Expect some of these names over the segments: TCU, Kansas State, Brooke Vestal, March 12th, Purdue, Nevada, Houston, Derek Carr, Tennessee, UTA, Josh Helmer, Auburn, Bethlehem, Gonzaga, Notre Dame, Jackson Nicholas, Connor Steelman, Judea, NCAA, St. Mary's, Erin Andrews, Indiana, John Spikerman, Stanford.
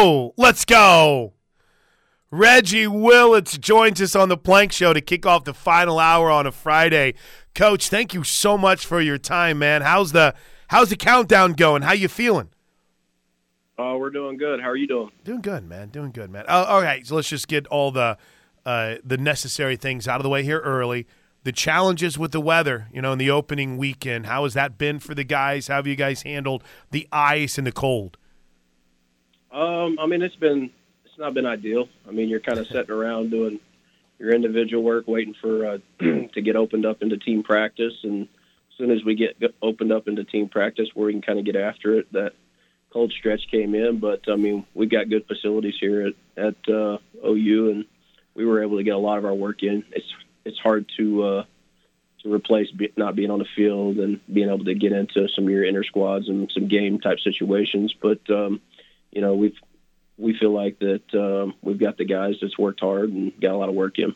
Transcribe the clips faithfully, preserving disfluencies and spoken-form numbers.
go. Let's go. Reggie Willits joins us on the Plank Show to kick off the final hour on a Friday. Coach, thank you so much for your time, man. How's the how's the countdown going? How you feeling? Uh, we're doing good. How are you doing? Doing good, man. Doing good, man. Uh, all right, so let's just get all the uh, the necessary things out of the way here early. The challenges with the weather, you know, in the opening weekend, how has that been for the guys? How have you guys handled the ice and the cold? Um, I mean, it's been it's not been ideal. I mean, you're kind of sitting around doing your individual work, waiting for uh, to get opened up into team practice. And as soon as we get opened up into team practice, where we can kind of get after it, that cold stretch came in. But, I mean, we've got good facilities here at, at uh, O U, and we were able to get a lot of our work in. It's it's hard to uh, to replace be, not being on the field and being able to get into some of your inner squads and some game-type situations. But, um, you know, we've, we feel like that um, we've got the guys that's worked hard and got a lot of work in.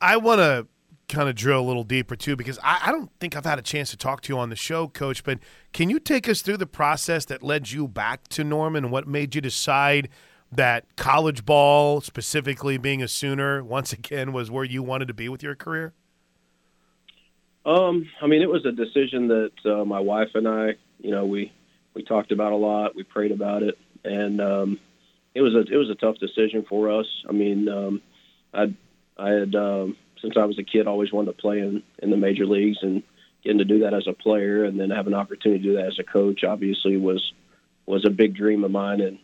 I want to kind of drill a little deeper, too, because I, I don't think I've had a chance to talk to you on the show, Coach, but can you take us through the process that led you back to Norman and what made you decide – that college ball, specifically being a Sooner, once again, was where you wanted to be with your career? Um, I mean, it was a decision that uh, my wife and I, you know, we, we talked about a lot. We prayed about it. And um, it was a it was a tough decision for us. I mean, um, I I had, um, since I was a kid, always wanted to play in, in the major leagues, and getting to do that as a player and then have an opportunity to do that as a coach obviously was was a big dream of mine. And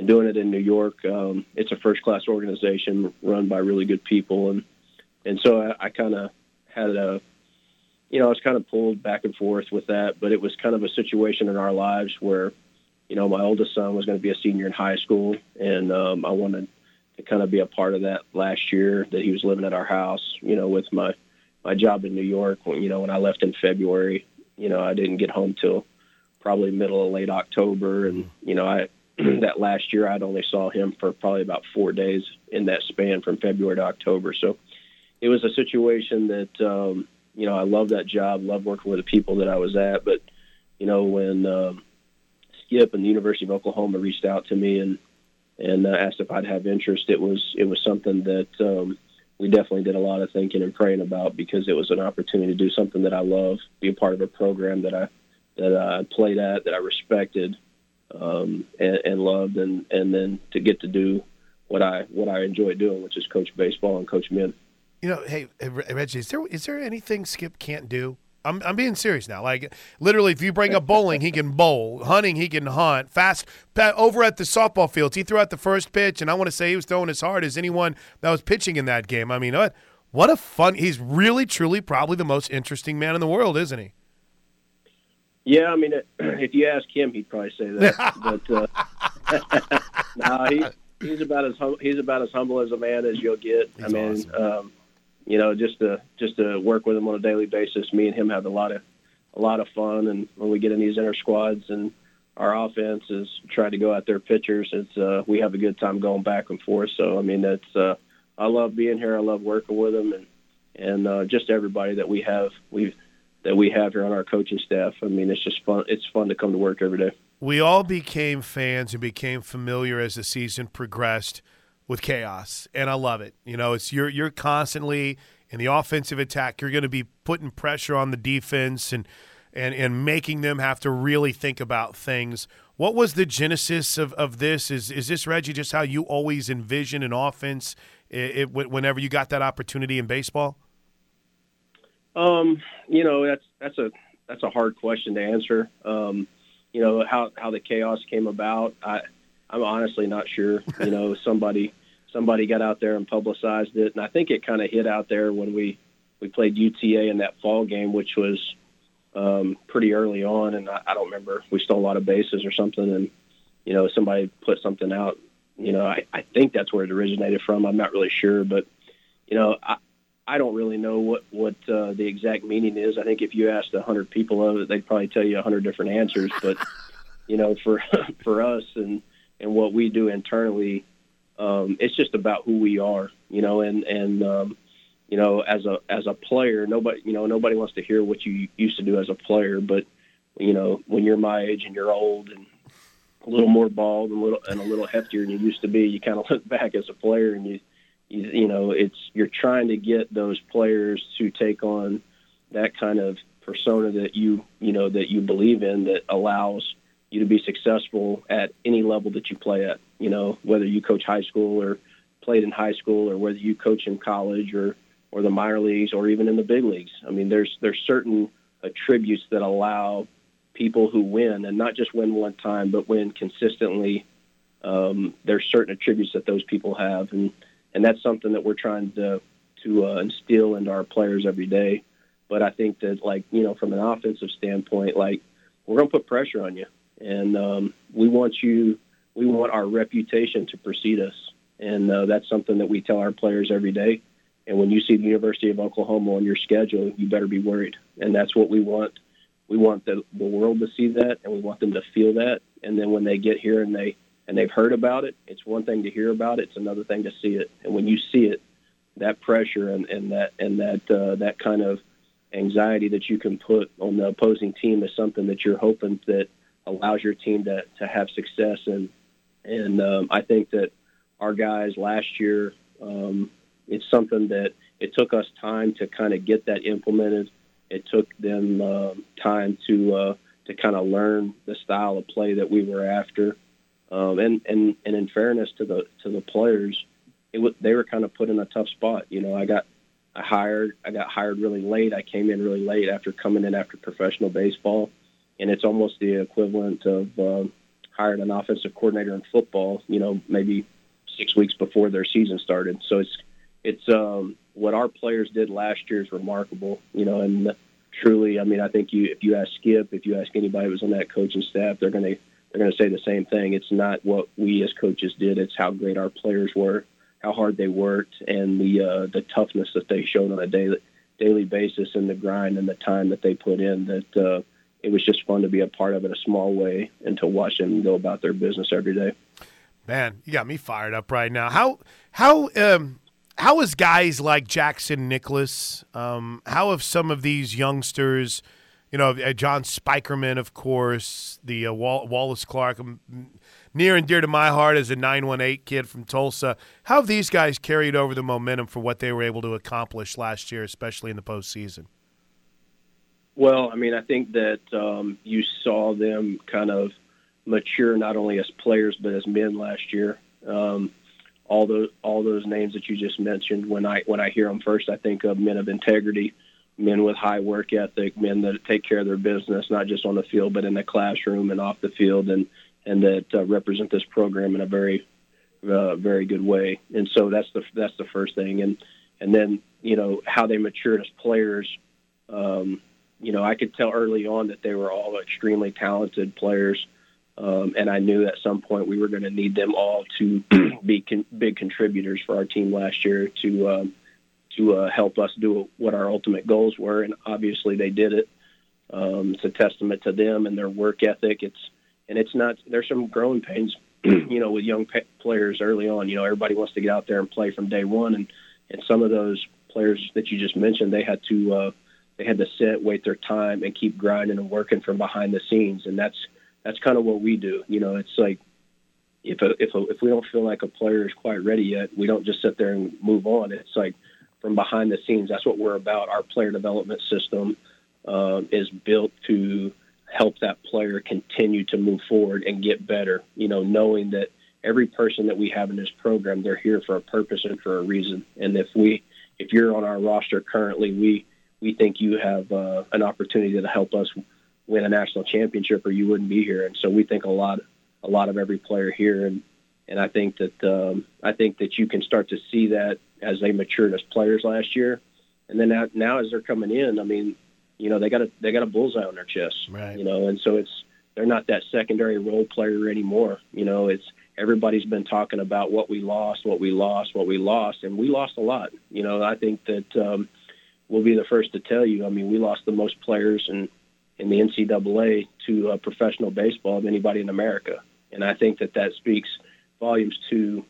And doing it in New York, um, it's a first-class organization run by really good people. And and so I, I kind of had a, you know, I was kind of pulled back and forth with that. But it was kind of a situation in our lives where, you know, my oldest son was going to be a senior in high school. And um, I wanted to kind of be a part of that last year that he was living at our house, you know, with my, my job in New York. When, you know, when I left in February, you know, I didn't get home till probably middle of late October. And, you know, I... that last year I'd only saw him for probably about four days in that span from February to October. So it was a situation that, um, you know, I loved that job, loved working with the people that I was at. But, you know, when um, Skip and the University of Oklahoma reached out to me and and uh, asked if I'd have interest, it was it was something that um, we definitely did a lot of thinking and praying about, because it was an opportunity to do something that I love, be a part of a program that I, that I played at, that I respected, Um, and, and loved, and, and then to get to do what I what I enjoy doing, which is coach baseball and coach men. You know, hey, Reggie, is there is there anything Skip can't do? I'm I'm being serious now. Like, literally, if you bring up bowling, he can bowl. Hunting, he can hunt. Fast over at the softball fields, he threw out the first pitch, and I want to say he was throwing as hard as anyone that was pitching in that game. I mean, what what a fun! He's really, truly, probably the most interesting man in the world, isn't he? Yeah, I mean, if you ask him, he'd probably say that. But uh, no, he's he's about as hum- he's about as humble as a man as you'll get. He's I mean, awesome. um, you know, just to just to work with him on a daily basis. Me and him have a lot of a lot of fun, and when we get in these inner squads and our offense is trying to go at their pitchers, it's uh, we have a good time going back and forth. So I mean, that's uh, I love being here. I love working with him, and and uh, just everybody that we have. We've. that we have here on our coaching staff. I mean, it's just fun. It's fun to come to work every day. We all became fans and became familiar as the season progressed with chaos, and I love it. You know, it's you're you're constantly in the offensive attack. You're going to be putting pressure on the defense and and and making them have to really think about things. What was the genesis of, of this? Is is this, Reggie, just how you always envisioned an offense it, it, whenever you got that opportunity in baseball? Um, you know, that's, that's a, that's a hard question to answer. Um, you know, how, how the chaos came about, I, I'm honestly not sure. You know, somebody, somebody got out there and publicized it. And I think it kind of hit out there when we, we played U T A in that fall game, which was, um, pretty early on. And I, I don't remember, we stole a lot of bases or something. And, you know, somebody put something out, you know, I, I think that's where it originated from. I'm not really sure, but you know, I, I don't really know what, what uh, the exact meaning is. I think if you asked one hundred people of it, they'd probably tell you one hundred different answers. But, you know, for for us and, and what we do internally, um, it's just about who we are, you know. And, and um, you know, as a as a player, nobody, you know, nobody wants to hear what you used to do as a player. But, you know, when you're my age and you're old and a little more bald and a little, and a little heftier than you used to be. You kind of look back as a player and you, you, you know, it's, you're trying to get those players to take on that kind of persona that you, you know, that you believe in, that allows you to be successful at any level that you play at, you know, whether you coach high school or played in high school, or whether you coach in college or, or the minor leagues, or even in the big leagues. I mean, there's, there's certain attributes that allow people who win, and not just win one time, but win consistently. Um, there's certain attributes that those people have. And, and that's something that we're trying to, to uh, instill into our players every day. But I think that, like, you know, from an offensive standpoint, like, we're going to put pressure on you. And um, we want you, we want our reputation to precede us. And uh, that's something that we tell our players every day. And when you see the University of Oklahoma on your schedule, you better be worried. And that's what we want. We want the, the world to see that, and we want them to feel that. And then when they get here and, they, and they've heard about it, it's one thing to hear about it. It's another thing to see it. And when you see it, that pressure and, and that and that uh, that kind of anxiety that you can put on the opposing team is something that you're hoping that allows your team to, to have success. And, and um, I think that our guys last year, um, it's something that it took us time to kind of get that implemented. It took them uh, time to uh, to kind of learn the style of play that we were after, um, and and and in fairness to the to the players, it w- they were kind of put in a tough spot. You know, I got I hired I got hired really late. I came in really late after coming in after professional baseball, and it's almost the equivalent of um, hired an offensive coordinator in football. You know, maybe six weeks before their season started. So it's it's um, what our players did last year is remarkable, you know, and truly, I mean, I think you, if you ask Skip, if you ask anybody who was on that coaching staff, they're going to, they're going to say the same thing. It's not what we as coaches did. It's how great our players were, how hard they worked, and the, uh, the toughness that they showed on a daily, daily basis, and the grind and the time that they put in, that uh, it was just fun to be a part of in a small way and to watch them go about their business every day. Man, you got me fired up right now. How, how, um, How is guys like Jackson Nicholas, um, how have some of these youngsters, you know, John Spikerman, of course, the uh, Wall- Wallace Clark, near and dear to my heart as a nine one eight kid from Tulsa, how have these guys carried over the momentum for what they were able to accomplish last year, especially in the postseason? Well, I mean, I think that um, you saw them kind of mature not only as players but as men last year. Um All those all those names that you just mentioned, when I when I hear them first, I think of men of integrity, men with high work ethic, men that take care of their business, not just on the field but in the classroom and off the field, and and that uh, represent this program in a very uh, very good way. And so that's the that's the first thing. And and then, you know, how they matured as players. Um, you know, I could tell early on that they were all extremely talented players. Um, and I knew at some point we were going to need them all to be con- big contributors for our team last year to um, to uh, help us do what our ultimate goals were. And obviously they did it. Um, it's a testament to them and their work ethic. It's and it's not. There's some growing pains, you know, with young pe- players early on. You know, everybody wants to get out there and play from day one, and, and some of those players that you just mentioned, they had to uh, they had to sit, wait their time, and keep grinding and working from behind the scenes, and that's. That's kind of what we do. You know, it's like if a, if a, if we don't feel like a player is quite ready yet, we don't just sit there and move on. It's like from behind the scenes. That's what we're about. Our player development system um, is built to help that player continue to move forward and get better, you know, knowing that every person that we have in this program, they're here for a purpose and for a reason. And if we if you're on our roster currently, we, we think you have uh, an opportunity to help us win a national championship, or you wouldn't be here. And so we think a lot, a lot of every player here. And, and I think that, um, I think that you can start to see that as they matured as players last year. And then now, now as they're coming in, I mean, you know, they got a, they got a bullseye on their chest, right. You know? And so it's, they're not that secondary role player anymore. You know, it's, everybody's been talking about what we lost, what we lost, what we lost, and we lost a lot. You know, I think that, um, we'll be the first to tell you, I mean, we lost the most players and, in the N C double A to uh, professional baseball of anybody in America. And I think that that speaks volumes to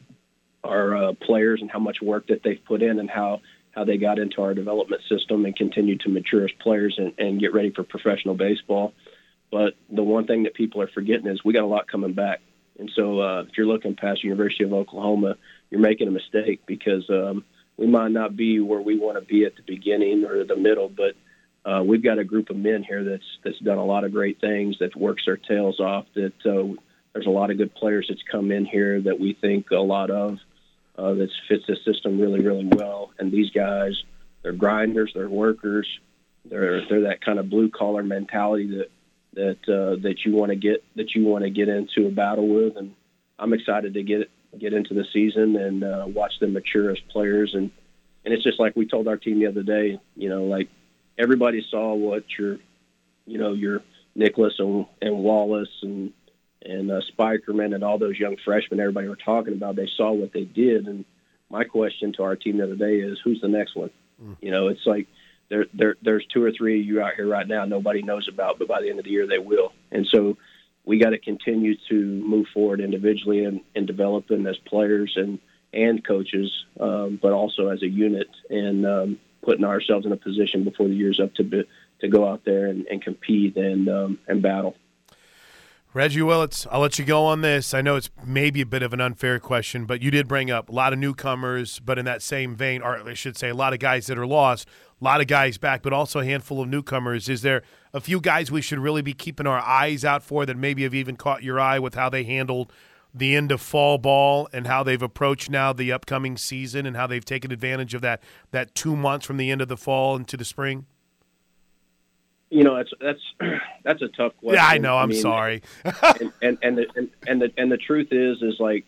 our uh, players and how much work that they've put in and how, how they got into our development system and continue to mature as players and, and get ready for professional baseball. But the one thing that people are forgetting is we got a lot coming back. And so uh, if you're looking past University of Oklahoma, you're making a mistake because um, we might not be where we want to be at the beginning or the middle, but uh, we've got a group of men here that's that's done a lot of great things, that works their tails off, that uh, there's a lot of good players that's come in here that we think a lot of, uh, that fits the system really, really well. And these guys, they're grinders, they're workers, they're they're that kind of blue-collar mentality that that uh, that you want to get that you want to get into a battle with, and I'm excited to get get into the season and uh, watch them mature as players. And and it's just like we told our team the other day, you know, like everybody saw what your, you know, your Nicholas and, and Wallace and and uh, Spikerman and all those young freshmen everybody were talking about. They saw what they did, and my question to our team the other day is, who's the next one? Mm. You know, it's like. There, there, there's two or three of you out here right now nobody knows about, but by the end of the year they will. And so we got to continue to move forward individually and, and develop them as players and, and coaches, um, but also as a unit, and um, putting ourselves in a position before the year's up to be, to go out there and, and compete and um, and battle. Reggie Willits, I'll let you go on this. I know it's maybe a bit of an unfair question, but you did bring up a lot of newcomers, but in that same vein, or I should say a lot of guys that are lost, a lot of guys back, but also a handful of newcomers. Is there a few guys we should really be keeping our eyes out for that maybe have even caught your eye with how they handled the end of fall ball and how they've approached now the upcoming season and how they've taken advantage of that, that two months from the end of the fall into the spring? You know, that's that's that's a tough question. Yeah, I know. I'm I mean, sorry. and, and and the and, and the and the truth is is like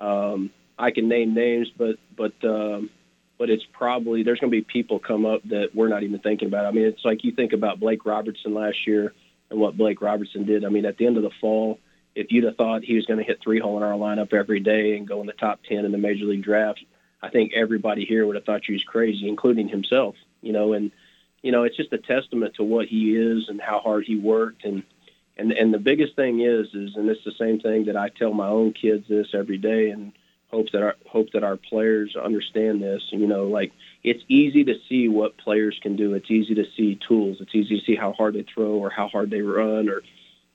um, I can name names, but but um, but it's probably there's going to be people come up that we're not even thinking about. I mean, it's like you think about Blake Robertson last year and what Blake Robertson did. I mean, at the end of the fall, if you'd have thought he was going to hit three hole in our lineup every day and go in the top ten in the major league draft, I think everybody here would have thought you was crazy, including himself. You know, and. You know, it's just a testament to what he is and how hard he worked. And, and and the biggest thing is, is and it's the same thing that I tell my own kids this every day and hope that our, hope that our players understand this. And, you know, like it's easy to see what players can do. It's easy to see tools. It's easy to see how hard they throw or how hard they run or,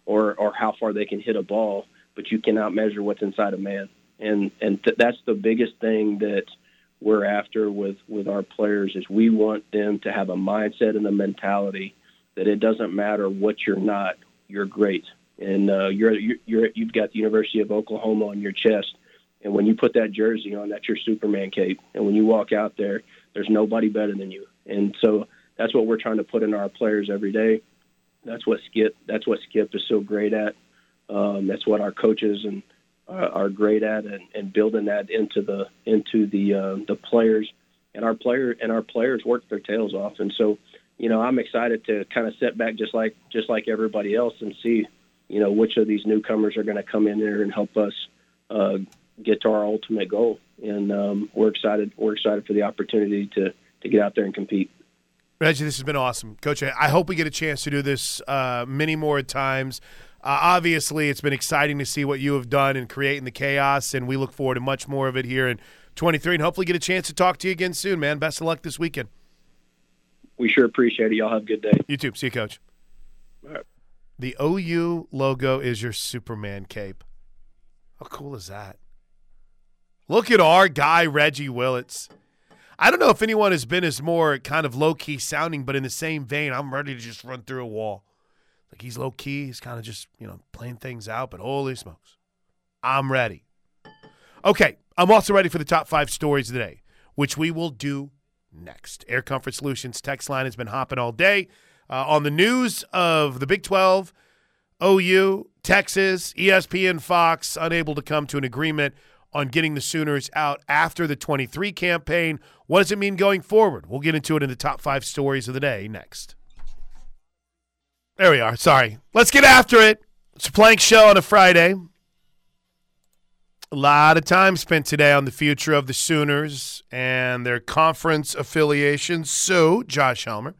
or, or how far they can hit a ball, but you cannot measure what's inside a man. And, and th- that's the biggest thing that we're after with, with our players is we want them to have a mindset and a mentality that it doesn't matter what you're not, you're great. And uh, you're, you're, you've got the University of Oklahoma on your chest. And when you put that jersey on, that's your Superman cape. And when you walk out there, there's nobody better than you. And so that's what we're trying to put in our players every day. That's what Skip, that's what Skip is so great at. Um, that's what our coaches and, are great at, and, and building that into the into the uh, the players, and our player and our players work their tails off. And so, you know, I'm excited to kind of sit back just like just like everybody else and see, you know, which of these newcomers are going to come in there and help us uh, get to our ultimate goal. And um, we're excited we're excited for the opportunity to to get out there and compete. Reggie, this has been awesome, Coach. I hope we get a chance to do this uh, many more times. Uh, obviously, it's been exciting to see what you have done in creating the chaos, and we look forward to much more of it here in twenty-three, and hopefully get a chance to talk to you again soon, man. Best of luck this weekend. We sure appreciate it. Y'all have a good day. You too. See you, Coach. All right. The O U logo is your Superman cape. How cool is that? Look at our guy, Reggie Willits. I don't know if anyone has been as more kind of low-key sounding, but in the same vein, I'm ready to just run through a wall. Like, he's low-key. He's kind of just, you know, playing things out. But holy smokes, I'm ready. Okay, I'm also ready for the top five stories of the day, which we will do next. Air Comfort Solutions text line has been hopping all day. Uh, on the news of the Big twelve, O U, Texas, E S P N, Fox, unable to come to an agreement on getting the Sooners out after the twenty-three campaign. What does it mean going forward? We'll get into it in the top five stories of the day next. There we are. Sorry. Let's get after it. It's a Plank Show on a Friday. A lot of time spent today on the future of the Sooners and their conference affiliations. So, Josh Helmer,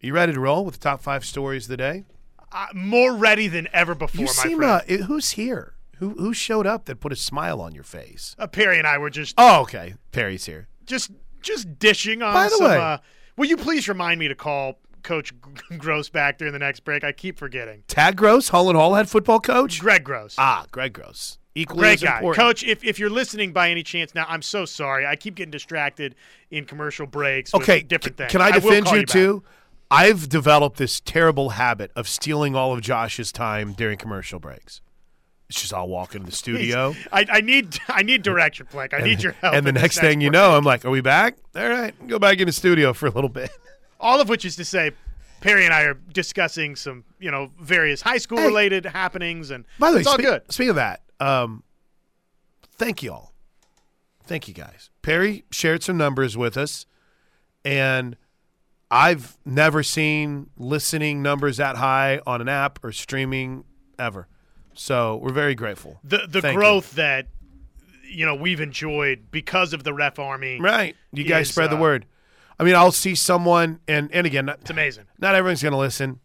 you ready to roll with the top five stories of the day? Uh, more ready than ever before, you my seem, friend. Uh, who's here? Who who showed up that put a smile on your face? Uh, Perry and I were just... Oh, okay. Perry's here. Just just dishing on By the some... Way, uh, will you please remind me to call... Coach Gross back during the next break. I keep forgetting. Tad Gross, Hull and Hall head football coach? Greg Gross. Ah, Greg Gross. Equally Great as guy. Important. Coach, if, if you're listening by any chance now, I'm so sorry. I keep getting distracted in commercial breaks okay, with different things. Can I defend I you, you too? I've developed this terrible habit of stealing all of Josh's time during commercial breaks. It's just I'll walk into the studio. I, I need I need direction, Plank. I and, need your help. And the next thing you know, I'm like, are we back? All right, go back in the studio for a little bit. All of which is to say, Perry and I are discussing some, you know, various high school hey, related happenings, and by the way, it's all spe- good. Speaking of that, um, thank you all. Thank you guys. Perry shared some numbers with us, and I've never seen listening numbers that high on an app or streaming ever. So we're very grateful. The the Thank growth you. that you know we've enjoyed because of the Ref Army. Right. You guys is, spread the uh, word. I mean, I'll see someone, and, and again, not, it's amazing. Not everyone's going to listen.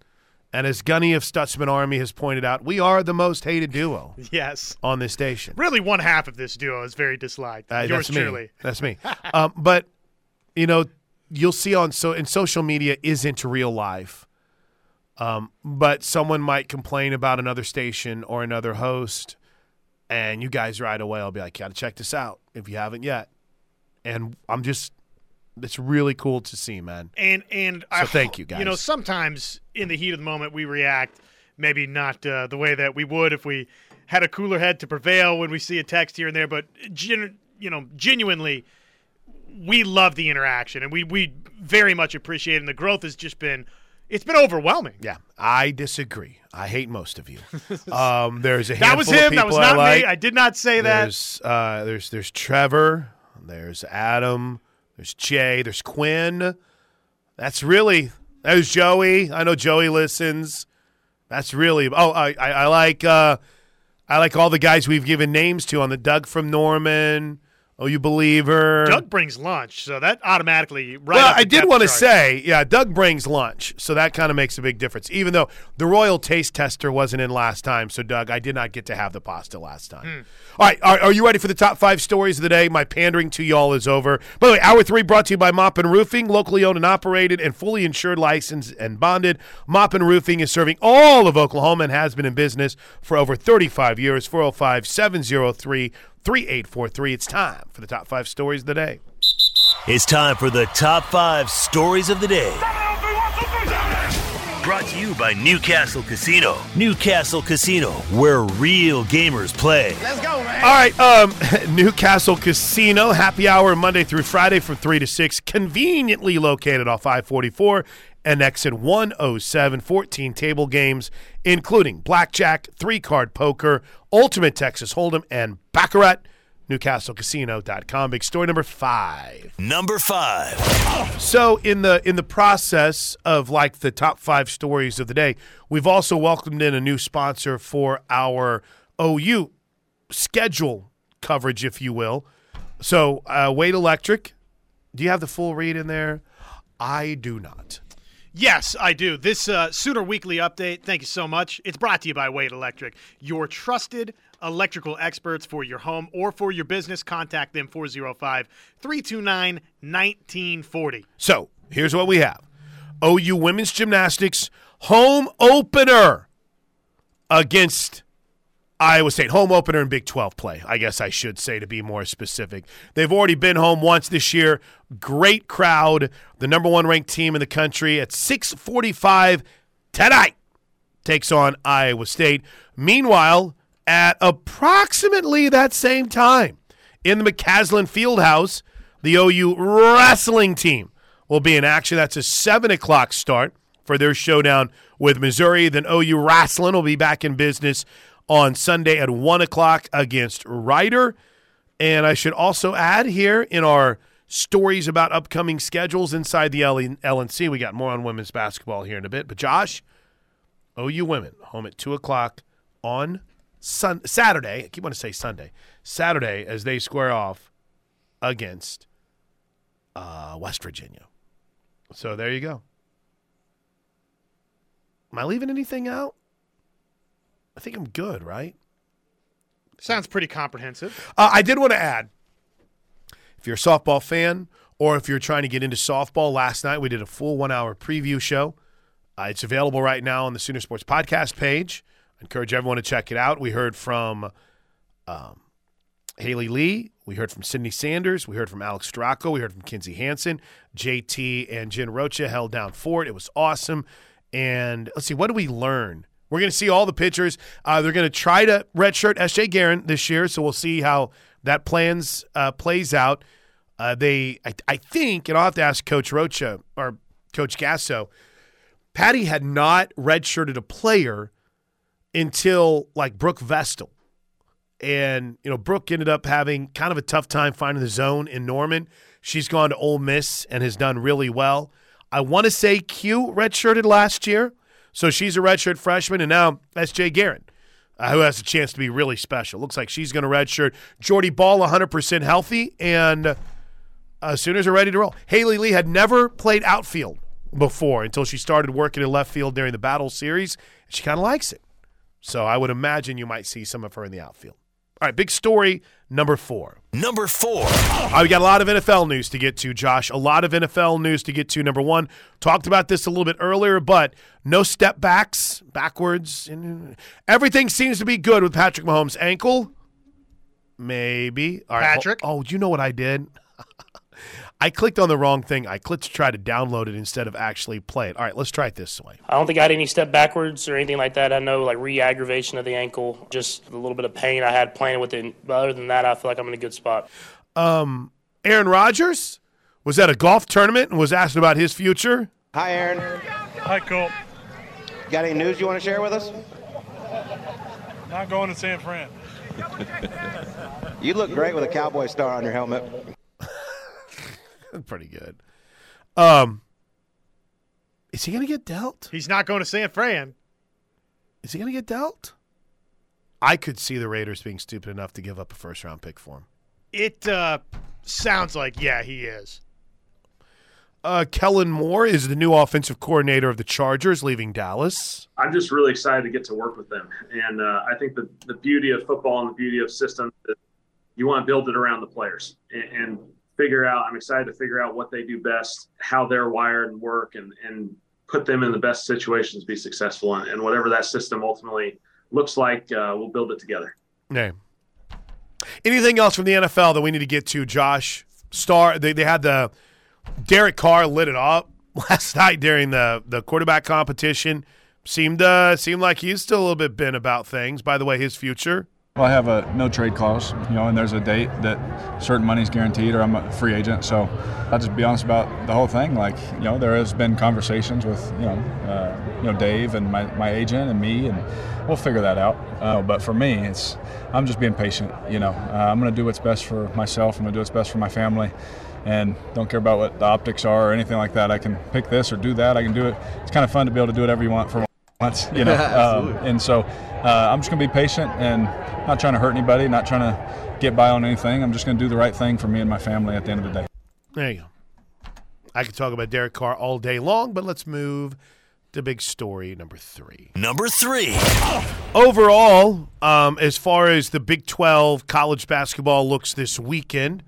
And as Gunny of Stutzman Army has pointed out, we are the most hated duo. Yes. On this station. Really, one half of this duo is very disliked. Uh, Yours that's truly. Me. That's me. um, but, you know, you'll see on so and social media isn't real life. Um, but someone might complain about another station or another host, and you guys right away I'll be like, gotta check this out if you haven't yet. And I'm just – it's really cool to see, man. And and so I, thank you, guys. You know, sometimes in the heat of the moment we react maybe not uh, the way that we would if we had a cooler head to prevail when we see a text here and there, but, gen- you know, genuinely we love the interaction, and we, we very much appreciate it, and the growth has just been – it's been overwhelming. Yeah, I disagree. I hate most of you. Um, there's a handful that was him. Of people that was not I like. me. I did not say there's, that. Uh, there's there's Trevor. There's Adam. There's Jay. There's Quinn. That's really. There's Joey. I know Joey listens. That's really. Oh, I I, I like uh, I like all the guys we've given names to on the Doug from Norman. Oh, you believer. Doug brings lunch, so that automatically right Well, I did want to say, yeah, Doug brings lunch, so that kind of makes a big difference, even though the Royal Taste Tester wasn't in last time, so, Doug, I did not get to have the pasta last time. Mm. All right, are, are you ready for the top five stories of the day? My pandering to y'all is over. By the way, Hour three brought to you by Mop and Roofing, locally owned and operated and fully insured, licensed, and bonded. Mop and Roofing is serving all of Oklahoma and has been in business for over thirty-five years, four oh five, seven oh three, three eight four three. It's time for the top five stories of the day. It's time for the top five stories of the day. Brought to you by Newcastle Casino. Newcastle Casino, where real gamers play. Let's go, man. All right, um, Newcastle Casino, happy hour Monday through Friday from three to six, conveniently located off I forty-four and exit one oh seven, fourteen table games, including blackjack, three-card poker, ultimate Texas Hold'em, and Baccarat. Newcastle Casino dot com. Big story number five. Number five. So in the in the process of like the top five stories of the day, we've also welcomed in a new sponsor for our O U schedule coverage, if you will. So uh, Wade Electric, do you have the full read in there? I do not. Yes, I do. This uh, Sooner Weekly Update, thank you so much. It's brought to you by Wade Electric, your trusted electrical experts for your home or for your business. Contact them, four oh five, three two nine, one nine four oh. So here's what we have. O U Women's Gymnastics home opener against Iowa State. Home opener in Big twelve play, I guess I should say, to be more specific. They've already been home once this year. Great crowd. The number one ranked team in the country at six forty-five tonight takes on Iowa State. Meanwhile, at approximately that same time, in the McCaslin Fieldhouse, the O U wrestling team will be in action. That's a seven o'clock start for their showdown with Missouri. Then O U wrestling will be back in business on Sunday at one o'clock against Rider. And I should also add here in our stories about upcoming schedules inside the L N C, we got more on women's basketball here in a bit. But Josh, O U women, home at two o'clock on Sun- Saturday. I keep wanting to say Sunday. Saturday as they square off against uh, West Virginia. So there you go. Am I leaving anything out? I think I'm good, right? Sounds pretty comprehensive. Uh, I did want to add, if you're a softball fan or if you're trying to get into softball, last night we did a full one-hour preview show Uh, it's available right now on the Sooner Sports Podcast page. I encourage everyone to check it out. We heard from um, Haley Lee. We heard from Sydney Sanders. We heard from Alex Stracco. We heard from Kinsey Hansen. J T and Jen Rocha held down for it. It was awesome. And let's see, what do we learn? We're going to see all the pitchers. Uh, they're going to try to redshirt S J Guerin this year, so we'll see how that plans uh, plays out. Uh, they, I, I think, and I'll have to ask Coach Rocha or Coach Gasso, Patty had not redshirted a player until like Brooke Vestal. And, you know, Brooke ended up having kind of a tough time finding the zone in Norman. She's gone to Ole Miss and has done really well. I want to say Q redshirted last year. So she's a redshirt freshman, and now S J Guerin, uh, who has a chance to be really special. Looks like she's going to redshirt. Jordy Ball, one hundred percent healthy, and uh, Sooners are ready to roll. Haley Lee had never played outfield before until she started working in left field during the Battle Series. She kind of likes it. So I would imagine you might see some of her in the outfield. All right, big story number four. Number four. All right, we got a lot of N F L news to get to, Josh. A lot of N F L news to get to. Number one, talked about this a little bit earlier, but no step backs, backwards. Everything seems to be good with Patrick Mahomes' ankle. Maybe. All right, Patrick. Oh, oh, you know what I did? I clicked on the wrong thing. I clicked to try to download it instead of actually play it. All right, let's try it this way. I don't think I had any step backwards or anything like that. I know, like, re-aggravation of the ankle, just a little bit of pain I had playing with it. But other than that, I feel like I'm in a good spot. Um, Aaron Rodgers was at a golf tournament and was asked about his future. Hi, Aaron. Hi, Colt. Got any news you want to share with us? Not going to San Fran. You look great with a cowboy star on your helmet. Pretty good. Um, is he going to get dealt? He's not going to San Fran. Is he going to get dealt? I could see the Raiders being stupid enough to give up a first-round pick for him. It uh, sounds like, yeah, he is. Uh, Kellen Moore is the new offensive coordinator of the Chargers, leaving Dallas. I'm just really excited to get to work with them. And uh, I think the, the beauty of football and the beauty of systems is you want to build it around the players. And, and – figure out, I'm excited to figure out what they do best, how they're wired and work, and, and put them in the best situations to be successful. And, and whatever that system ultimately looks like, uh, we'll build it together. Okay. Anything else from the N F L that we need to get to, Josh? Star, they, they had the Derek Carr lit it up last night during the, the quarterback competition. Seemed, uh, seemed like he's still a little bit bent about things. By the way, his future. Well, I have a no-trade clause, you know, and there's a date that certain money's guaranteed or I'm a free agent. So I'll just be honest about the whole thing. Like, you know, there has been conversations with, you know, uh, you know Dave and my, my agent and me, and we'll figure that out. Uh, but for me, it's I'm just being patient, you know. Uh, I'm going to do what's best for myself. I'm going to do what's best for my family. And don't care about what the optics are or anything like that. I can pick this or do that. I can do it. It's kind of fun to be able to do whatever you want for once, you know. um, and so uh, I'm just going to be patient and not trying to hurt anybody, not trying to get by on anything. I'm just going to do the right thing for me and my family at the end of the day. There you go. I could talk about Derek Carr all day long, but let's move to big story number three. Number three. Overall, um, as far as the Big twelve college basketball looks this weekend,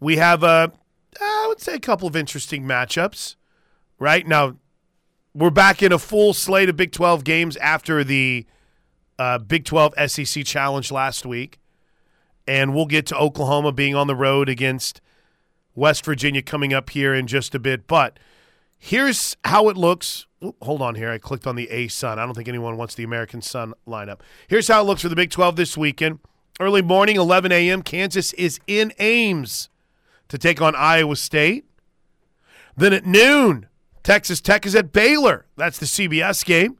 we have, a, I would say, a couple of interesting matchups. Right now, we're back in a full slate of Big twelve games after the uh, Big twelve S E C Challenge last week. And we'll get to Oklahoma being on the road against West Virginia coming up here in just a bit. But here's how it looks. Ooh, hold on here. I clicked on the A-Sun. I don't think anyone wants the American Sun lineup. Here's how it looks for the Big twelve this weekend. Early morning, eleven a.m., Kansas is in Ames to take on Iowa State. Then at noon, Texas Tech is at Baylor. That's the C B S game.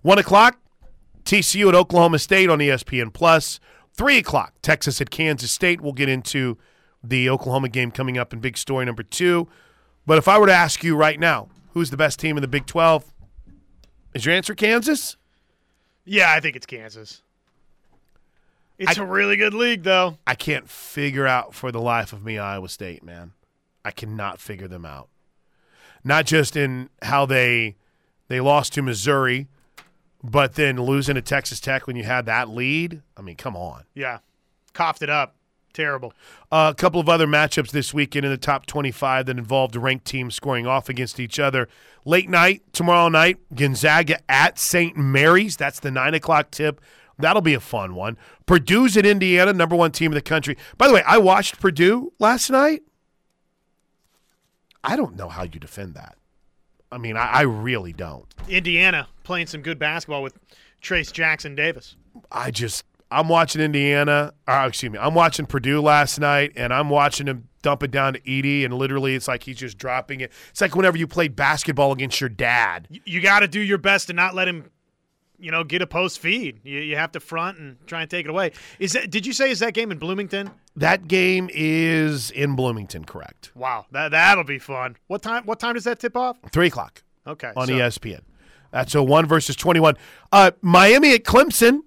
one o'clock, T C U at Oklahoma State on E S P N plus. three o'clock, Texas at Kansas State. We'll get into the Oklahoma game coming up in big story number two. But if I were to ask you right now, who's the best team in the Big twelve, is your answer Kansas? Yeah, I think it's Kansas. It's I, a really good league, though. I can't figure out for the life of me Iowa State, man. I cannot figure them out. Not just in how they they lost to Missouri, but then losing to Texas Tech when you had that lead. I mean, come on. Yeah. Coughed it up. Terrible. Uh, a couple of other matchups this weekend in the top twenty-five that involved ranked teams scoring off against each other. Late night, tomorrow night, Gonzaga at Saint Mary's. That's the nine o'clock tip. That'll be a fun one. Purdue's at Indiana, number one team in the country. By the way, I watched Purdue last night. I don't know how you defend that. I mean, I, I really don't. Indiana playing some good basketball with Trace Jackson Davis. I just – I'm watching Indiana – or excuse me, I'm watching Purdue last night, and I'm watching him dump it down to Edie, and literally it's like he's just dropping it. It's like whenever you played basketball against your dad. You, you got to do your best to not let him – you know, get a post feed. You, you have to front and try and take it away. Is that? Did you say is that game in Bloomington? That game is in Bloomington, correct? Wow, that that'll be fun. What time? What time does that tip off? Three o'clock. Okay, on so. E S P N. That's a one versus twenty-one. Uh, Miami at Clemson.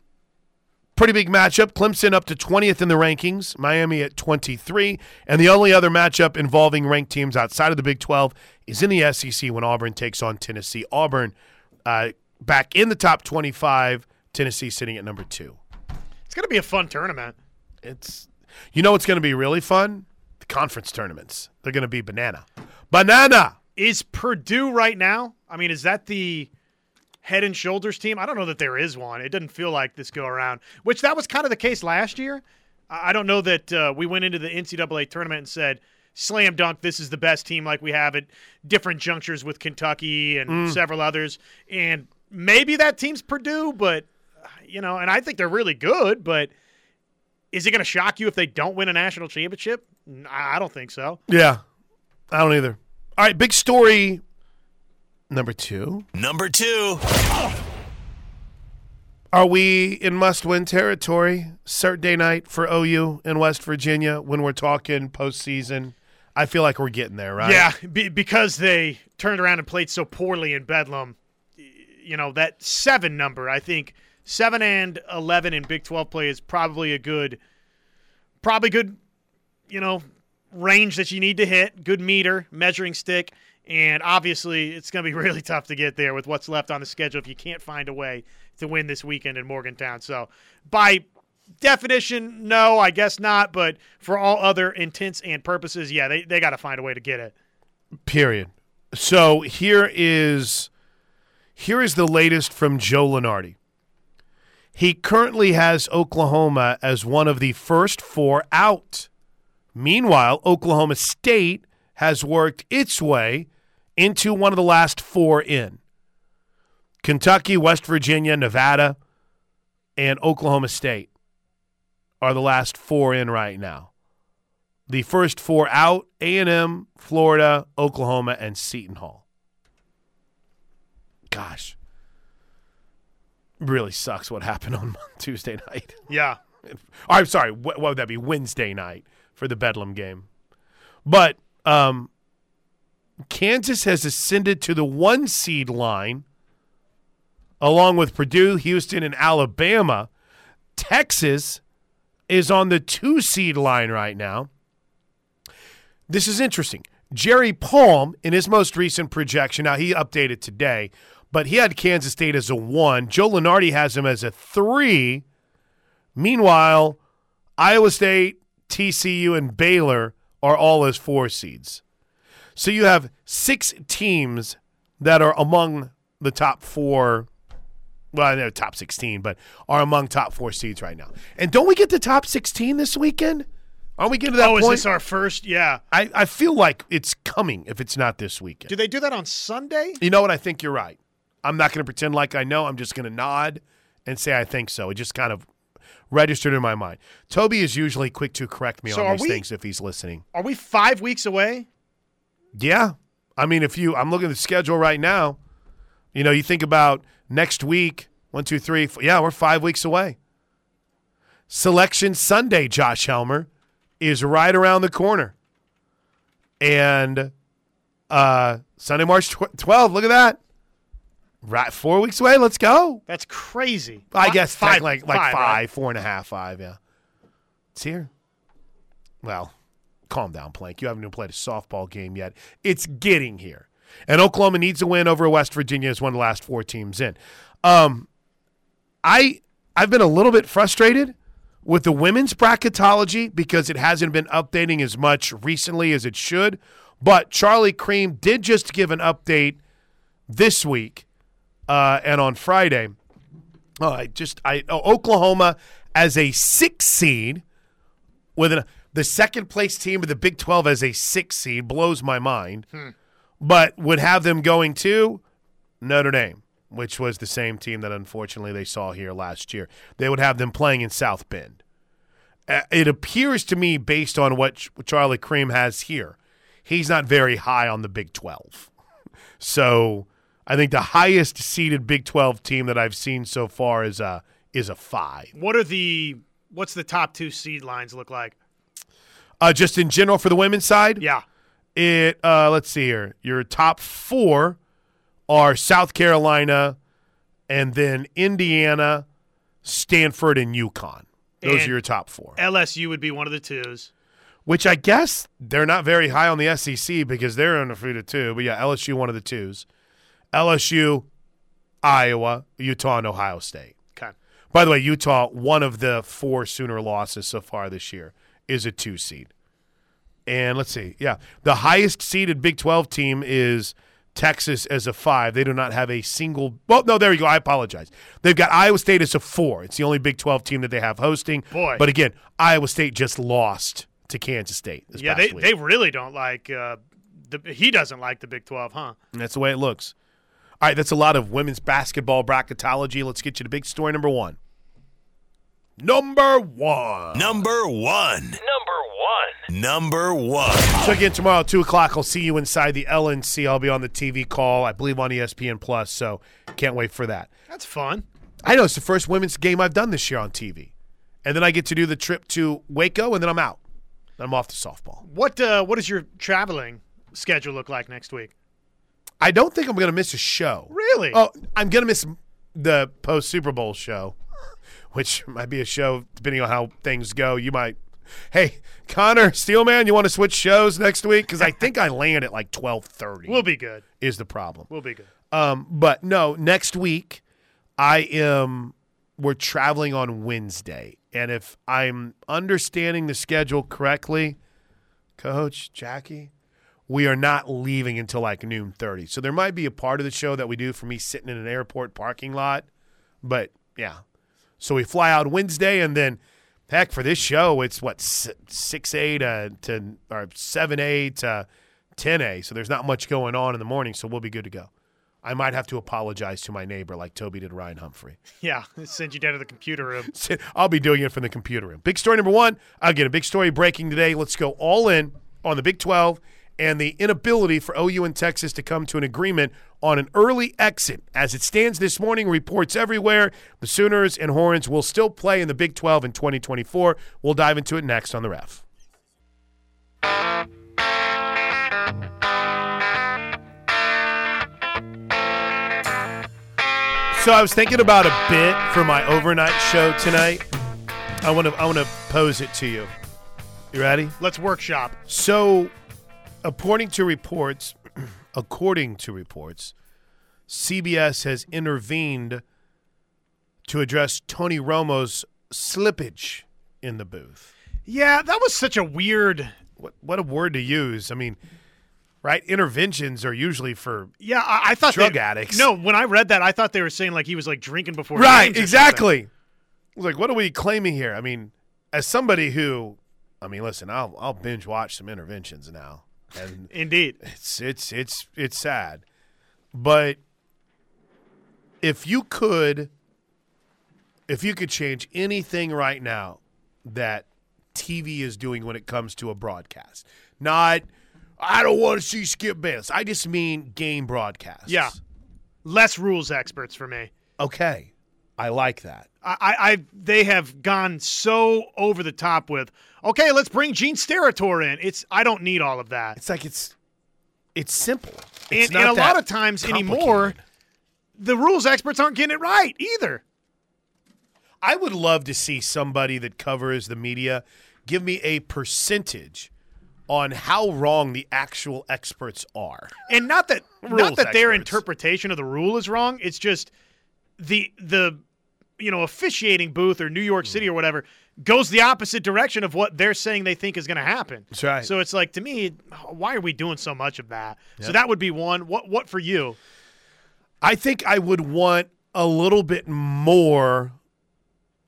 Pretty big matchup. Clemson up to twentieth in the rankings. Miami at twenty-three. And the only other matchup involving ranked teams outside of the Big twelve is in the S E C when Auburn takes on Tennessee. Auburn. Uh, Back in the top twenty-five, Tennessee sitting at number two. It's going to be a fun tournament. It's, you know what's going to be really fun? The conference tournaments. They're going to be banana. Banana! Is Purdue right now? I mean, is that the head and shoulders team? I don't know that there is one. It doesn't feel like this go around, which that was kind of the case last year. I don't know that uh, we went into the N C double A tournament and said, slam dunk, this is the best team like we have at different junctures with Kentucky and mm. several others. And maybe that team's Purdue, but, you know, and I think they're really good, but is it going to shock you if they don't win a national championship? I don't think so. Yeah, I don't either. All right, big story number two. Number two. Are we in must-win territory Saturday night for O U in West Virginia when we're talking postseason? I feel like we're getting there, right? Yeah, be- because they turned around and played so poorly in Bedlam. You know, that seven number, I think seven and eleven in Big twelve play is probably a good, probably good, you know, range that you need to hit. Good meter, measuring stick. And obviously it's going to be really tough to get there with what's left on the schedule if you can't find a way to win this weekend in Morgantown. So by definition, no, I guess not. But for all other intents and purposes, yeah, they, they got to find a way to get it. Period. So here is... Here is the latest from Joe Lunardi. He currently has Oklahoma as one of the first four out. Meanwhile, Oklahoma State has worked its way into one of the last four in. Kentucky, West Virginia, Nevada, and Oklahoma State are the last four in right now. The first four out, A and M, Florida, Oklahoma, and Seton Hall. Gosh, really sucks what happened on Tuesday night. Yeah. I'm sorry, what would that be? Wednesday night for the Bedlam game. But um, Kansas has ascended to the one seed line along with Purdue, Houston, and Alabama. Texas is on the two seed line right now. This is interesting. Jerry Palm, in his most recent projection, now he updated today, but he had Kansas State as a one. Joe Lunardi has him as a three. Meanwhile, Iowa State, T C U, and Baylor are all as four seeds. So you have six teams that are among the top four, well, they're top sixteen, but are among top four seeds right now. And don't we get the top sixteen this weekend? Aren't we getting to that oh, point? Oh, is this our first? Yeah. I, I feel like it's coming if it's not this weekend. Do they do that on Sunday? You know what? I think you're right. I'm not going to pretend like I know. I'm just going to nod and say I think so. It just kind of registered in my mind. Toby is usually quick to correct me so on these we, things if he's listening. Are we five weeks away? Yeah. I mean, if you – I'm looking at the schedule right now. You know, you think about next week, one, two, three, four, yeah, we're five weeks away. Selection Sunday, Josh Helmer. Is right around the corner. And uh, Sunday, March twelfth, look at that. Right, four weeks away, let's go. That's crazy. I five, guess five, like like five, five right? four and a half, five, yeah. It's here. Well, calm down, Plank. You haven't even played a softball game yet. It's getting here. And Oklahoma needs a win over West Virginia as one of the last four teams in. Um, I, I've been a little bit frustrated with the women's bracketology because it hasn't been updating as much recently as it should. But Charlie Cream did just give an update this week uh, and on Friday. Oh, I just I oh, Oklahoma as a six seed with an, the second place team of the Big twelve as a six seed blows my mind, hmm. but would have them going to Notre Dame, which was the same team that unfortunately they saw here last year. They would have them playing in South Bend. It appears to me, based on what Charlie Cream has here, he's not very high on the Big twelve. So I think the highest seeded Big twelve team that I've seen so far is a is a five. What are the what's the top two seed lines look like? Uh, just in general for the women's side? Yeah. It uh, let's see here. Your top four are South Carolina and then Indiana, Stanford, and UConn. Those and are your top four. L S U would be one of the twos. Which I guess they're not very high on the S E C because they're undefeated too. But, yeah, L S U, one of the twos. L S U, Iowa, Utah, and Ohio State. Okay. By the way, Utah, one of the four Sooner losses so far this year, is a two seed. And let's see. Yeah. The highest seeded Big twelve team is Texas as a five. They do not have a single – well, no, there you go. I apologize. They've got Iowa State as a four. It's the only Big twelve team that they have hosting. Boy. But, again, Iowa State just lost to Kansas State this yeah, past they, week. They really don't like uh, – the, he doesn't like the Big twelve, huh? And that's the way it looks. All right, that's a lot of women's basketball bracketology. Let's get you to big story number one. Number one. Number one. Number one. Number one. So again, tomorrow at two o'clock, I'll see you inside the L N C. I'll be on the T V call, I believe on E S P N Plus, so can't wait for that. That's fun. I know. It's the first women's game I've done this year on T V. And then I get to do the trip to Waco, and then I'm out. I'm off to softball. What uh, what does your traveling schedule look like next week? I don't think I'm going to miss a show. Really? Oh, I'm going to miss the post-Super Bowl show, which might be a show depending on how things go. You might – hey, Connor, Steelman, you want to switch shows next week? Because I think I land at like twelve thirty. We'll be good. Is the problem. We'll be good. Um, but, no, next week I am – we're traveling on Wednesday. And if I'm understanding the schedule correctly, Coach, Jackie – we are not leaving until like noon thirty. So there might be a part of the show that we do for me sitting in an airport parking lot. But, yeah. So we fly out Wednesday, and then, heck, for this show, it's, what, six A to, to or seven A to ten A. So there's not much going on in the morning, so we'll be good to go. I might have to apologize to my neighbor like Toby did Ryan Humphrey. Yeah, send you down to the computer room. I'll be doing it from the computer room. Big story number one. Again, a big story breaking today. Let's go all in on the Big twelve. And the inability for O U and Texas to come to an agreement on an early exit. As it stands this morning, reports everywhere, the Sooners and Horns will still play in the Big twelve in twenty twenty-four. We'll dive into it next on The Ref. So I was thinking about a bit for my overnight show tonight. I want to I want to pose it to you. You ready? Let's workshop. So... According to reports, according to reports, C B S has intervened to address Tony Romo's slippage in the booth. Yeah, that was such a weird what what a word to use. I mean, right? Interventions are usually for yeah. I, I thought drug they, addicts. No, when I read that, I thought they were saying like he was like drinking before. Right, exactly. I was like, what are we claiming here? I mean, as somebody who, I mean, listen, I'll I'll binge watch some interventions now. And indeed, it's it's it's it's sad, but if you could, if you could change anything right now that T V is doing when it comes to a broadcast, not I don't want to see Skip Bayless. I just mean game broadcasts. Yeah, less rules experts for me. Okay, I like that. I, I they have gone so over the top with, okay, let's bring Gene Steratore in. It's I don't need all of that. It's like it's it's simple. It's and and a lot of times anymore, the rules experts aren't getting it right either. I would love to see somebody that covers the media give me a percentage on how wrong the actual experts are. And not that rules not that experts. Their interpretation of the rule is wrong. It's just the the – you know, officiating booth or New York City or whatever goes the opposite direction of what they're saying they think is going to happen. That's right. So it's like, to me, why are we doing so much of that? Yep. So that would be one. What What for you? I think I would want a little bit more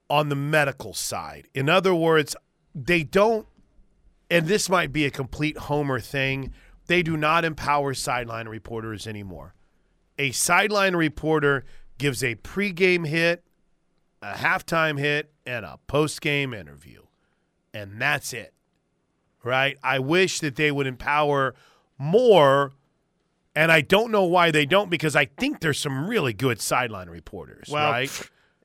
on the medical side. In other words, they don't, and this might be a complete Homer thing, they do not empower sideline reporters anymore. A sideline reporter gives a pregame hit, a halftime hit, and a postgame interview. And that's it, right? I wish that they would empower more. And I don't know why they don't, because I think there's some really good sideline reporters, well, right?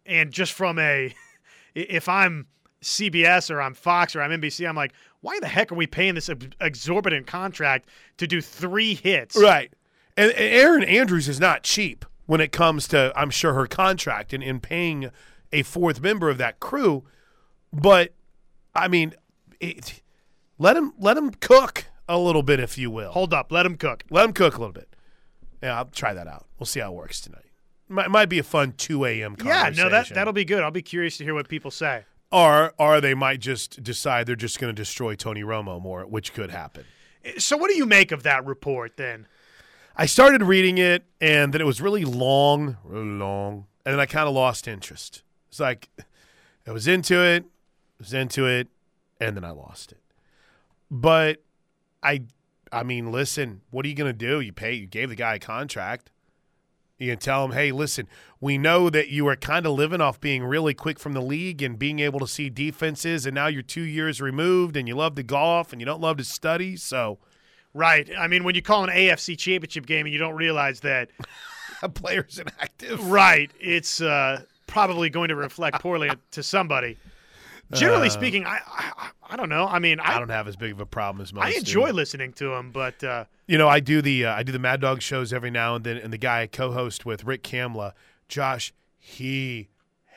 And just from a – if I'm C B S or I'm Fox or I'm N B C, I'm like, why the heck are we paying this exorbitant contract to do three hits? Right. And Erin Andrews is not cheap when it comes to, I'm sure, her contract and in paying a fourth member of that crew. But, I mean, it, let him, let him cook. A little bit, if you will. Hold up. Let him cook. Let him cook a little bit. Yeah, I'll try that out. We'll see how it works tonight. Might, might be a fun two a.m. conversation. Yeah, no, that, that'll be good. I'll be curious to hear what people say. Or, or they might just decide they're just going to destroy Tony Romo more, which could happen. So what do you make of that report then? I started reading it, and then it was really long, really long, and then I kind of lost interest. It's like I was into it, was into it, and then I lost it. But – I I mean, listen, what are you going to do? You pay, you gave the guy a contract. You can tell him, hey, listen, we know that you were kind of living off being really quick from the league and being able to see defenses, and now you're two years removed and you love to golf and you don't love to study. So, right. I mean, when you call an A F C championship game and you don't realize that a player's inactive. Right. It's uh, probably going to reflect poorly to somebody. Generally speaking, I, I I don't know. I mean, I, I don't have as big of a problem as most. I enjoy do. listening to him, but uh, you know, I do the uh, I do the Mad Dog shows every now and then, and the guy I co-host with, Rick Kamla, Josh, he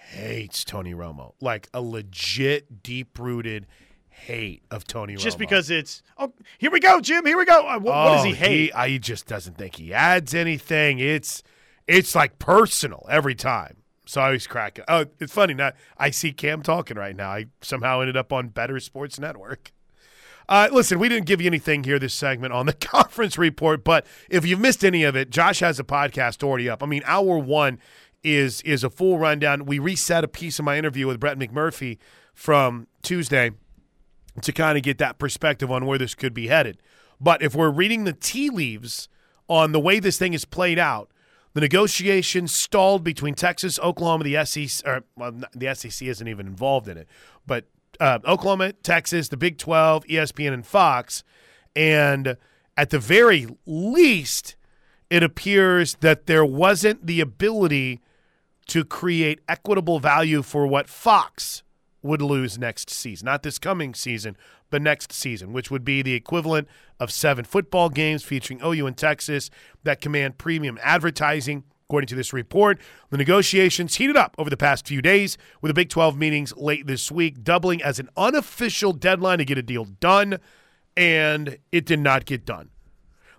hates Tony Romo, like a legit deep-rooted hate of Tony just Romo. Just because it's oh, here we go, Jim, here we go. What, oh, what does he hate? He, I, he just doesn't think he adds anything. It's it's like personal every time. So I always crack it. Oh, it's funny. Now, I see Cam talking right now. I somehow ended up on Better Sports Network. Uh, listen, we didn't give you anything here this segment on the conference report, but if you've missed any of it, Josh has a podcast already up. I mean, hour one is is a full rundown. We reset a piece of my interview with Brett McMurphy from Tuesday to kind of get that perspective on where this could be headed. But if we're reading the tea leaves on the way this thing is played out, the negotiations stalled between Texas, Oklahoma, the S E C, or, well, the S E C isn't even involved in it, but uh, Oklahoma, Texas, the Big twelve, E S P N, and Fox. And at the very least, it appears that there wasn't the ability to create equitable value for what Fox would lose next season. Not this coming season, but next season, which would be the equivalent of seven football games featuring O U and Texas that command premium advertising. According to this report, the negotiations heated up over the past few days with the Big twelve meetings late this week, doubling as an unofficial deadline to get a deal done, and it did not get done.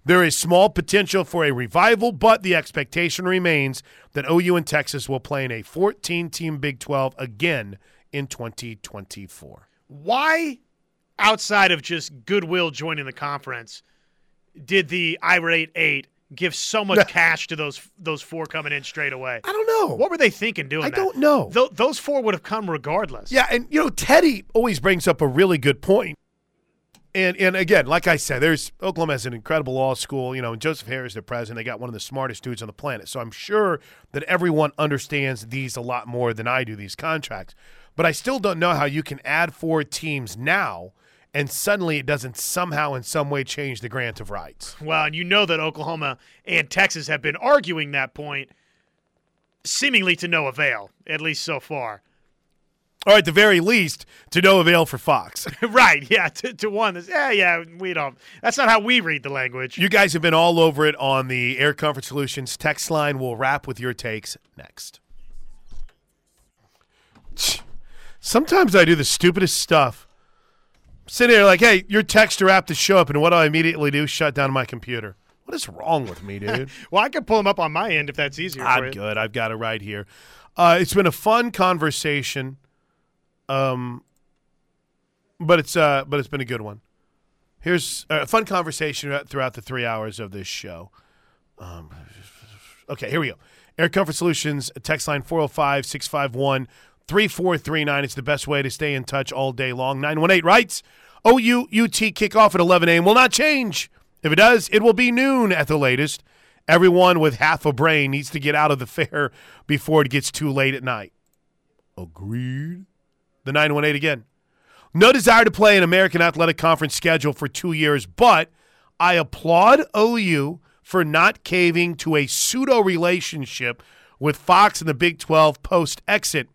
There is small potential for a revival, but the expectation remains that O U and Texas will play in a fourteen-team Big twelve again in twenty twenty-four. Why, outside of just goodwill joining the conference, did the irate eight give so much cash to those those four coming in straight away? I don't know. What were they thinking doing I that? I don't know. Th- those four would have come regardless. Yeah, and, you know, Teddy always brings up a really good point. And, and again, like I said, there's Oklahoma has an incredible law school. You know, and Joseph Harris, their president, they got one of the smartest dudes on the planet. So I'm sure that everyone understands these a lot more than I do, these contracts. But I still don't know how you can add four teams now and suddenly it doesn't somehow in some way change the grant of rights. Well, and you know that Oklahoma and Texas have been arguing that point seemingly to no avail, at least so far. Or at the very least, to no avail for Fox. Right, yeah, to, to one that's, yeah, yeah, we don't. That's not how we read the language. You guys have been all over it on the Air Comfort Solutions text line. We'll wrap with your takes next. Sometimes I do the stupidest stuff. Sitting there like, hey, your texter app to show up, and what do I immediately do? Shut down my computer. What is wrong with me, dude? Well, I could pull them up on my end if that's easier for you. I'm good. I've got it right here. Uh, it's been a fun conversation. Um, But it's uh, but it's been a good one. Here's a fun conversation throughout the three hours of this show. Um, okay, here we go. Air Comfort Solutions, text line four oh five, six five one, three four three nine. It's the best way to stay in touch all day long. nine one eight writes, O U U T kickoff at eleven a.m. will not change. If it does, it will be noon at the latest. Everyone with half a brain needs to get out of the fair before it gets too late at night. Agreed. The nine one eight again. No desire to play an American Athletic Conference schedule for two years, but I applaud O U for not caving to a pseudo-relationship with Fox and the Big twelve post-exit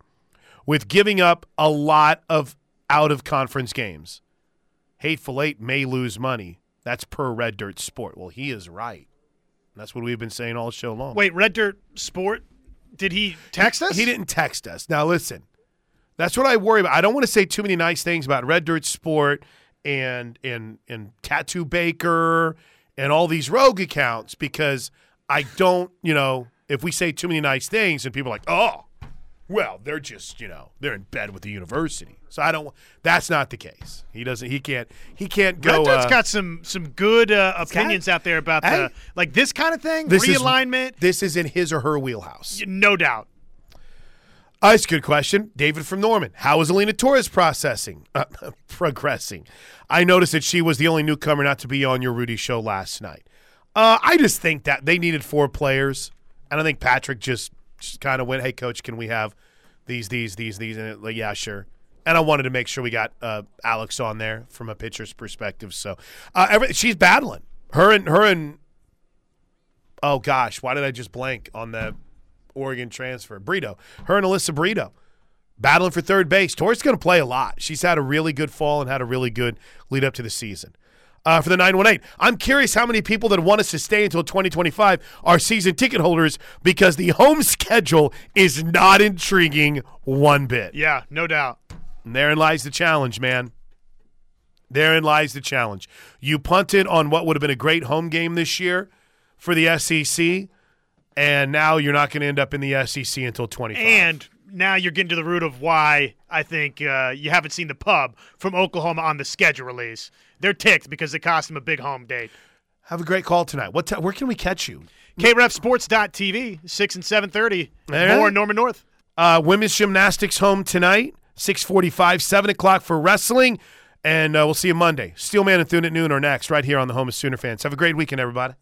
with giving up a lot of out-of-conference games. Hateful Eight may lose money. That's per Red Dirt Sport. Well, he is right. That's what we've been saying all show long. Wait, Red Dirt Sport, did he text us? He didn't text us. Now, listen. That's what I worry about. I don't want to say too many nice things about Red Dirt Sport and and and Tattoo Baker and all these rogue accounts because I don't, you know, if we say too many nice things and people are like, oh, well, they're just, you know, they're in bed with the university. So I don't. That's not the case. He doesn't. He can't. He can't go. Red Dirt's uh, got some some good uh, opinions got, out there about I, the like this kind of thing. This realignment. Is, this is in his or her wheelhouse, no doubt. Uh, that's a good question. David from Norman. How is Alina Torres processing? Uh, progressing. I noticed that she was the only newcomer not to be on your Rudy show last night. Uh, I just think that they needed four players. And I think Patrick just, just kind of went, hey, coach, can we have these, these, these, these? And it, like, yeah, sure. And I wanted to make sure we got uh, Alex on there from a pitcher's perspective. So uh, every, she's battling. Her and her and – oh, gosh, why did I just blank on the – Oregon transfer. Brito. Her and Alyssa Brito battling for third base. Torres is going to play a lot. She's had a really good fall and had a really good lead up to the season. Uh, for the nine one eight, I'm curious how many people that want us to stay until twenty twenty-five are season ticket holders because the home schedule is not intriguing one bit. Yeah, no doubt. And therein lies the challenge, man. Therein lies the challenge. You punted on what would have been a great home game this year for the S E C. And now you're not going to end up in the S E C until twenty-five. And now you're getting to the root of why I think uh, you haven't seen the pub from Oklahoma on the schedule release. They're ticked because it cost them a big home date. Have a great call tonight. What? T- where can we catch you? K ref sports dot t v, six and seven thirty. There. More in Norman North. Uh, women's gymnastics home tonight, six forty-five, seven o'clock for wrestling. And uh, we'll see you Monday. Steelman and Thune at noon or next right here on the home of Sooner fans. Have a great weekend, everybody.